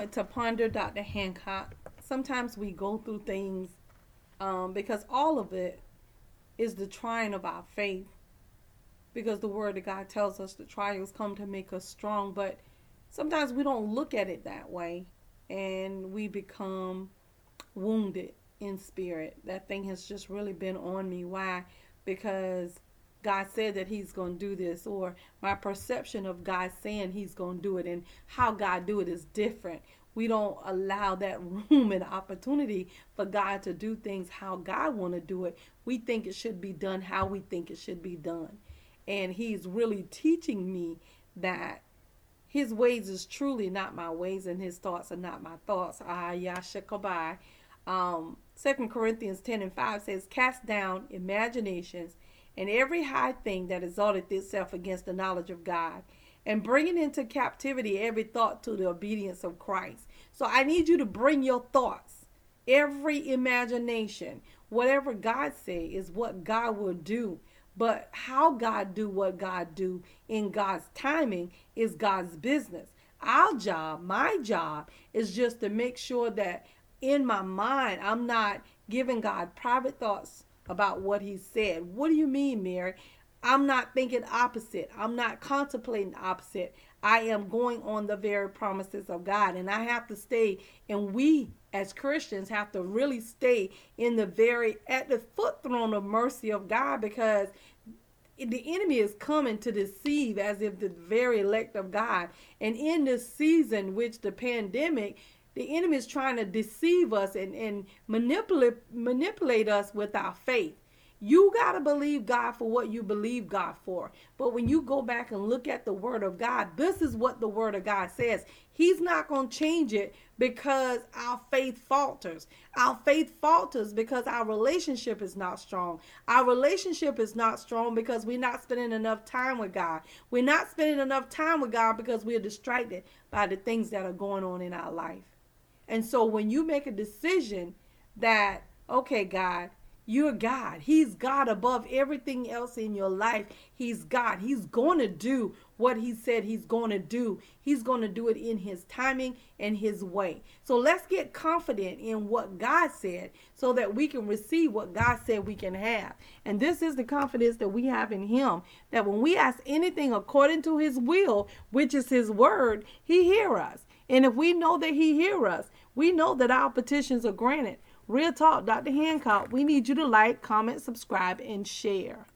moment to ponder Dr. Hancock. Sometimes we go through things because all of it is the trying of our faith. Because the word of God tells us the trials come to make us strong. But sometimes we don't look at it that way. And we become wounded in spirit. That thing has just really been on me. Why? Because God said that he's going to do this, or my perception of God saying he's going to do it, and how God do it is different. We don't allow that room and opportunity for God to do things how God want to do it. We think it should be done how we think it should be done. And he's really teaching me that his ways is truly not my ways, and his thoughts are not my thoughts. Yahshua Kabai. Second Corinthians 10:5 says, cast down imaginations and every high thing that exalted itself against the knowledge of God, and bringing into captivity every thought to the obedience of Christ. So I need you to bring your thoughts, every imagination, whatever God say is what God will do. But how God do what God do in God's timing is God's business. Our job, my job, is just to make sure that in my mind, I'm not giving God private thoughts about what he said. What do you mean, Mary? I'm not thinking opposite. I'm not contemplating opposite. I am going on the very promises of God. And I have to stay, and we as Christians have to really stay in the very, at the foot throne of mercy of God, because the enemy is coming to deceive as if the very elect of God. And in this season, which the pandemic, the enemy is trying to deceive us and manipulate us with our faith. You got to believe God for what you believe God for. But when you go back and look at the word of God, this is what the word of God says. He's not going to change it because our faith falters. Our faith falters because our relationship is not strong. Our relationship is not strong because we're not spending enough time with God. We're not spending enough time with God because we're distracted by the things that are going on in our life. And so when you make a decision that, okay, God, you're God. He's God above everything else in your life. He's God. He's going to do what he said he's going to do. He's going to do it in his timing and his way. So let's get confident in what God said so that we can receive what God said we can have. And this is the confidence that we have in him, that when we ask anything according to his will, which is his word, he hears us. And if we know that he hears us, we know that our petitions are granted. Real talk, Dr. Hancock, we need you to like, comment, subscribe, and share.